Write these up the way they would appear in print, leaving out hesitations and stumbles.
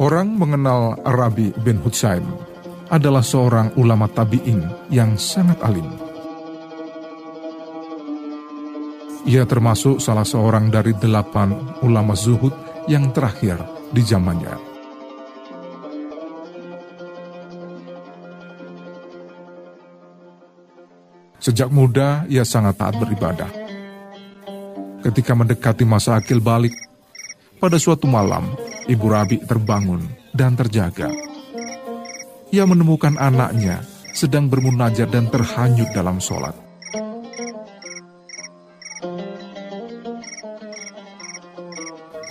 Orang mengenal Rabi' bin Husain adalah seorang ulama tabi'in yang sangat alim. Ia termasuk salah seorang dari 8 ulama zuhud yang terakhir di zamannya. Sejak muda, ia sangat taat beribadah. Ketika mendekati masa akil balik, pada suatu malam, Ibu Rabi terbangun dan terjaga. Ia menemukan anaknya sedang bermunajat dan terhanyut dalam sholat.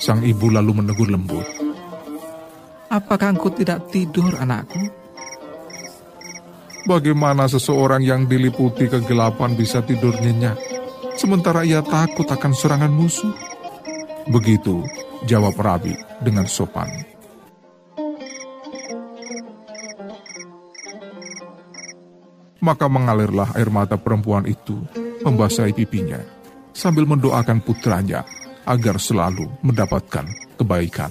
Sang ibu lalu menegur lembut, "Apakah engkau tidak tidur, anakku?" Bagaimana seseorang yang diliputi kegelapan bisa tidur nyenyak, sementara ia takut akan serangan musuh? Begitu jawab Rabi dengan sopan. Maka mengalirlah air mata perempuan itu membasahi pipinya sambil mendoakan putranya agar selalu mendapatkan kebaikan.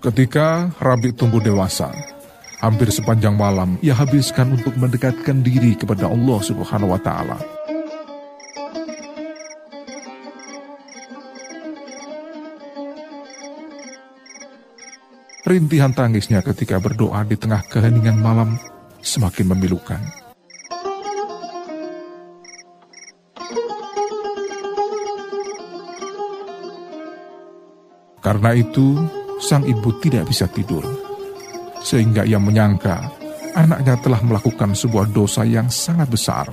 Ketika Rabi tumbuh dewasa, hampir sepanjang malam ia habiskan untuk mendekatkan diri kepada Allah Subhanahu wa Ta'ala. Rintihan tangisnya ketika berdoa di tengah keheningan malam semakin memilukan. Karena itu, sang ibu tidak bisa tidur, sehingga ia menyangka anaknya telah melakukan sebuah dosa yang sangat besar.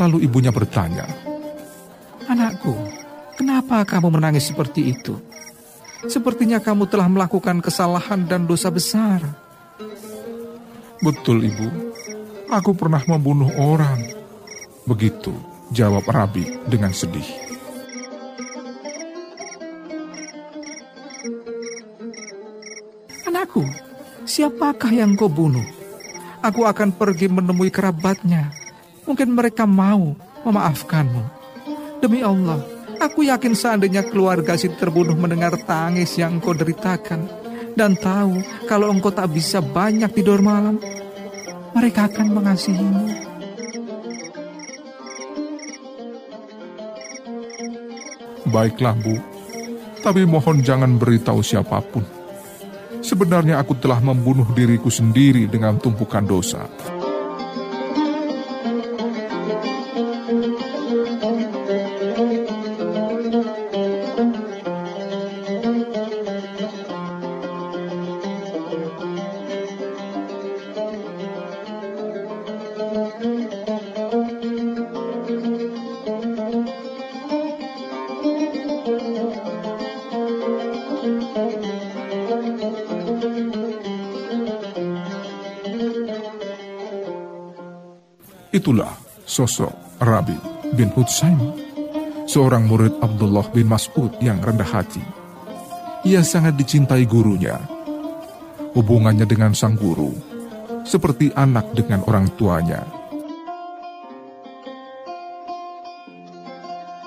Lalu ibunya bertanya, "Anakku, kenapa kamu menangis seperti itu? Sepertinya kamu telah melakukan kesalahan dan dosa besar." "Betul, Ibu. Aku pernah membunuh orang." Begitu jawab Rabi dengan sedih. "Anakku, siapakah yang kau bunuh? Aku akan pergi menemui kerabatnya. Mungkin mereka mau memaafkanmu. Demi Allah, aku yakin seandainya keluarga si terbunuh mendengar tangis yang engkau deritakan dan tahu kalau engkau tak bisa banyak tidur malam, mereka akan mengasihimu." "Baiklah, Bu, tapi mohon jangan beritahu siapapun. Sebenarnya aku telah membunuh diriku sendiri dengan tumpukan dosa." Itulah sosok Rabi' bin Khutsaim, seorang murid Abdullah bin Mas'ud yang rendah hati. Ia sangat dicintai gurunya. Hubungannya dengan sang guru seperti anak dengan orang tuanya.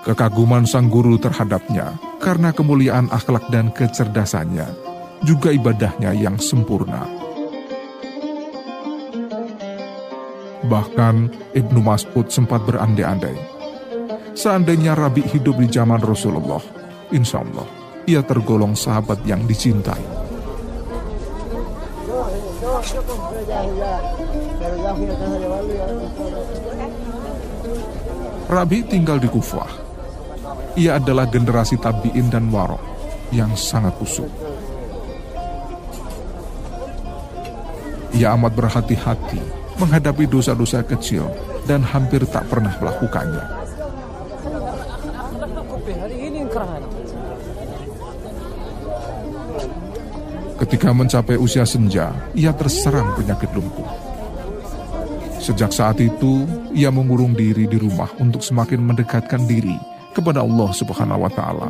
Kekaguman sang guru terhadapnya karena kemuliaan akhlak dan kecerdasannya, juga ibadahnya yang sempurna. Bahkan Ibnu Mas'ud sempat berandai-andai, seandainya Rabi hidup di zaman Rasulullah, insya Allah ia tergolong sahabat yang dicintai. Rabi tinggal di Kufah. Ia adalah generasi tabi'in dan warok yang sangat usuk. Ia amat berhati-hati menghadapi dosa-dosa kecil dan hampir tak pernah melakukannya. Ketika mencapai usia senja, ia terserang penyakit lumpuh. Sejak saat itu, ia mengurung diri di rumah untuk semakin mendekatkan diri kepada Allah Subhanahu wa Ta'ala.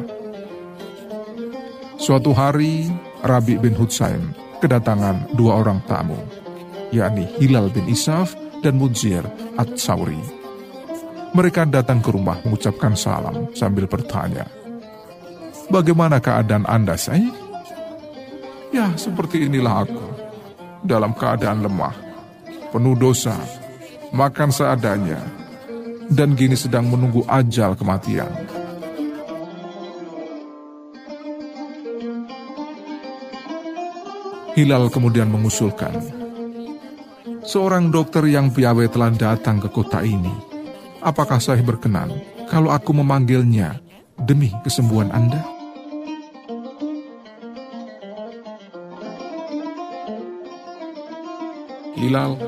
Suatu hari, Rabi' bin Khutsaim kedatangan dua orang tamu, yakni Hilal bin Isaf dan Mundzir ats-Tsauri. Mereka datang ke rumah mengucapkan salam sambil bertanya, "Bagaimana keadaan Anda, Syekh?" "Ya, seperti inilah aku, dalam keadaan lemah, penuh dosa, makan seadanya, dan kini sedang menunggu ajal kematian." Hilal kemudian mengusulkan, "Seorang dokter yang piawai telah datang ke kota ini. Apakah saya berkenan kalau aku memanggilnya demi kesembuhan Anda?" "Hilal,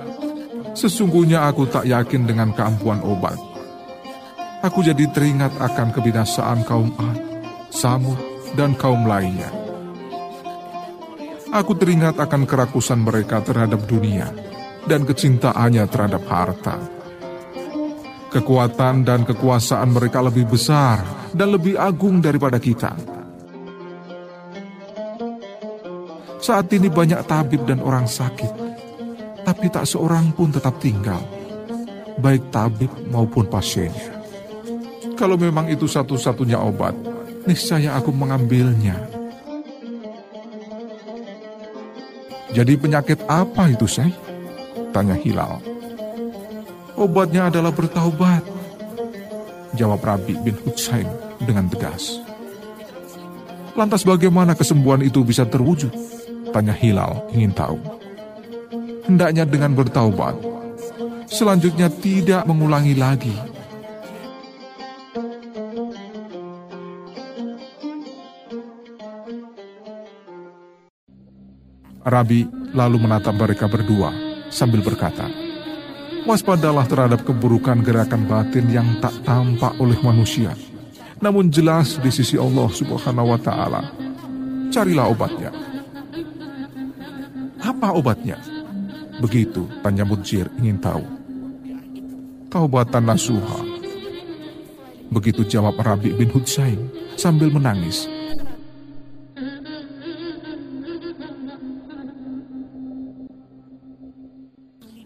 sesungguhnya aku tak yakin dengan keampuan obat. Aku jadi teringat akan kebinasaan kaum Ad, Samud, dan kaum lainnya. Aku teringat akan kerakusan mereka terhadap dunia dan kecintaannya terhadap harta. Kekuatan dan kekuasaan mereka lebih besar dan lebih agung daripada kita. Saat ini banyak tabib dan orang sakit, tapi tak seorang pun tetap tinggal, baik tabib maupun pasiennya. Kalau memang itu satu-satunya obat, niscaya aku mengambilnya." "Jadi penyakit apa itu, Syekh?" tanya Hilal. "Obatnya adalah bertaubat," jawab Rabi' bin Husain dengan tegas. "Lantas bagaimana kesembuhan itu bisa terwujud?" tanya Hilal ingin tahu. "Hendaknya dengan bertaubat, selanjutnya tidak mengulangi lagi." Rabi lalu menatap mereka berdua sambil berkata, "Waspadalah terhadap keburukan gerakan batin yang tak tampak oleh manusia, namun jelas di sisi Allah Subhanahu wa Ta'ala. Carilah obatnya." "Apa obatnya?" begitu tanya Mundzir ingin tahu. "Taubatan nasuha," begitu jawab Rabi' bin Husain sambil menangis.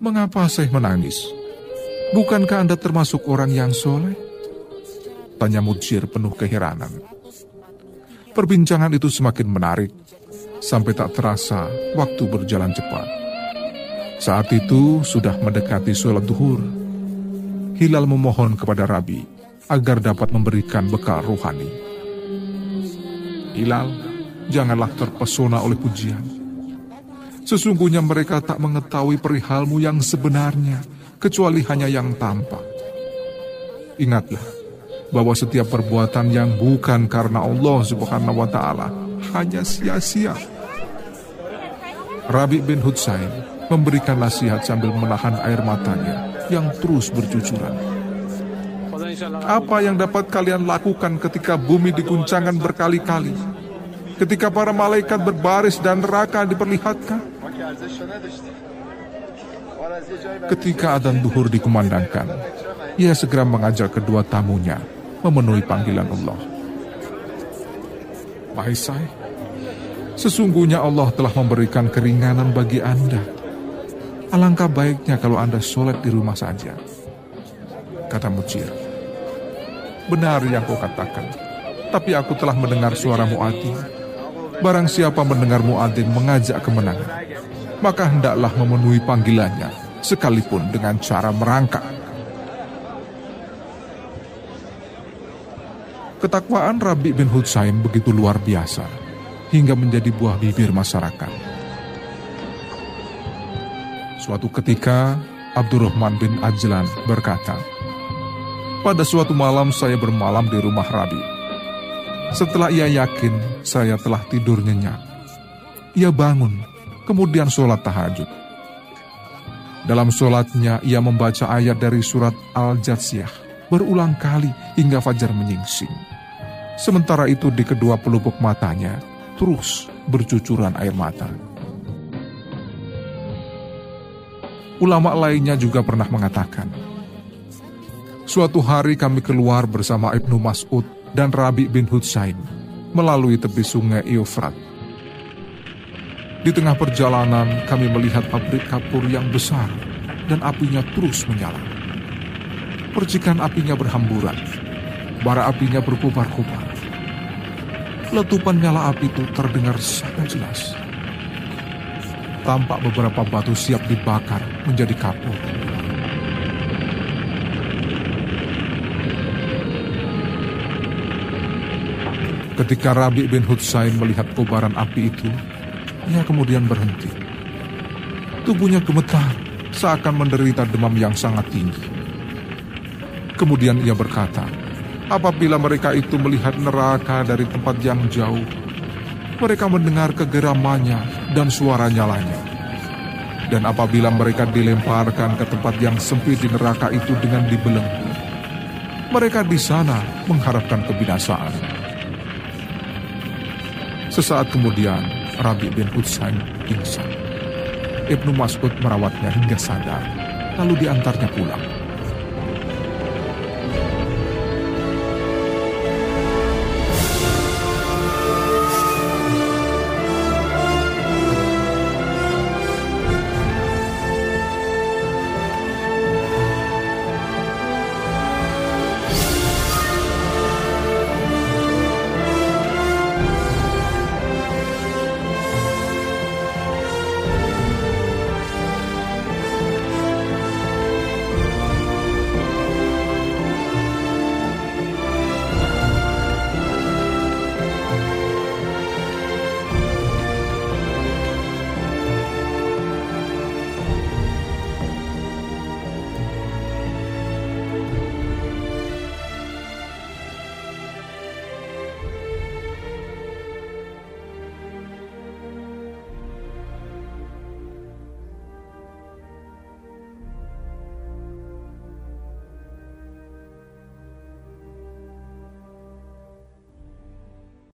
"Mengapa Syekh menangis? Bukankah Anda termasuk orang yang soleh?" tanya Mundzir penuh keheranan. Perbincangan itu semakin menarik, sampai tak terasa waktu berjalan cepat. Saat itu sudah mendekati sholat duhur. Hilal memohon kepada Rabi agar dapat memberikan bekal rohani. "Hilal, janganlah terpesona oleh pujian. Sesungguhnya mereka tak mengetahui perihalmu yang sebenarnya, kecuali hanya yang tampak. Ingatlah bahwa setiap perbuatan yang bukan karena Allah Subhanahu wa Ta'ala hanya sia-sia." Rabi' bin Husain memberikan nasihat sambil menahan air matanya yang terus bercucuran. "Apa yang dapat kalian lakukan ketika bumi diguncangkan berkali-kali? Ketika para malaikat berbaris dan neraka diperlihatkan? Ketika adzan duhur dikumandangkan, ia segera mengajak kedua tamunya memenuhi panggilan Allah. Wahai Syekh, sesungguhnya Allah telah memberikan keringanan bagi Anda. Alangkah baiknya kalau Anda sholat di rumah saja," kata Mundzir. "Benar yang kau katakan, tapi aku telah mendengar suara muadzin. Barang siapa mendengar muadzin mengajak kemenangan, maka hendaklah memenuhi panggilannya, sekalipun dengan cara merangkak." Ketakwaan Rabi' bin Husain begitu luar biasa, hingga menjadi buah bibir masyarakat. Suatu ketika, Abdurrahman bin Ajlan berkata, "Pada suatu malam saya bermalam di rumah Rabi. Setelah ia yakin saya telah tidur nyenyak, ia bangun, kemudian sholat tahajud. Dalam sholatnya ia membaca ayat dari surat Al-Jatsiyah berulang kali hingga fajar menyingsing. Sementara itu di kedua pelupuk matanya terus bercucuran air mata." Ulama lainnya juga pernah mengatakan, "Suatu hari kami keluar bersama Ibnu Mas'ud dan Rabi' bin Husain melalui tepi sungai Eufrat. Di tengah perjalanan kami melihat pabrik kapur yang besar dan apinya terus menyala. Percikan apinya berhamburan, bara apinya berkobar-kobar. Letupan nyala api itu terdengar sangat jelas. Tampak beberapa batu siap dibakar menjadi kapur. Ketika Rabi' bin Husain melihat kobaran api itu, ia kemudian berhenti. Tubuhnya gemetar, seakan menderita demam yang sangat tinggi. Kemudian ia berkata, apabila mereka itu melihat neraka dari tempat yang jauh, mereka mendengar kegeramannya dan suara nyalanya. Dan apabila mereka dilemparkan ke tempat yang sempit di neraka itu dengan dibelenggu, mereka di sana mengharapkan kebinasaan. Sesaat kemudian, Rabi' bin Husain pingsan. Ibnu Mas'ud merawatnya hingga sadar, lalu diantarnya pulang.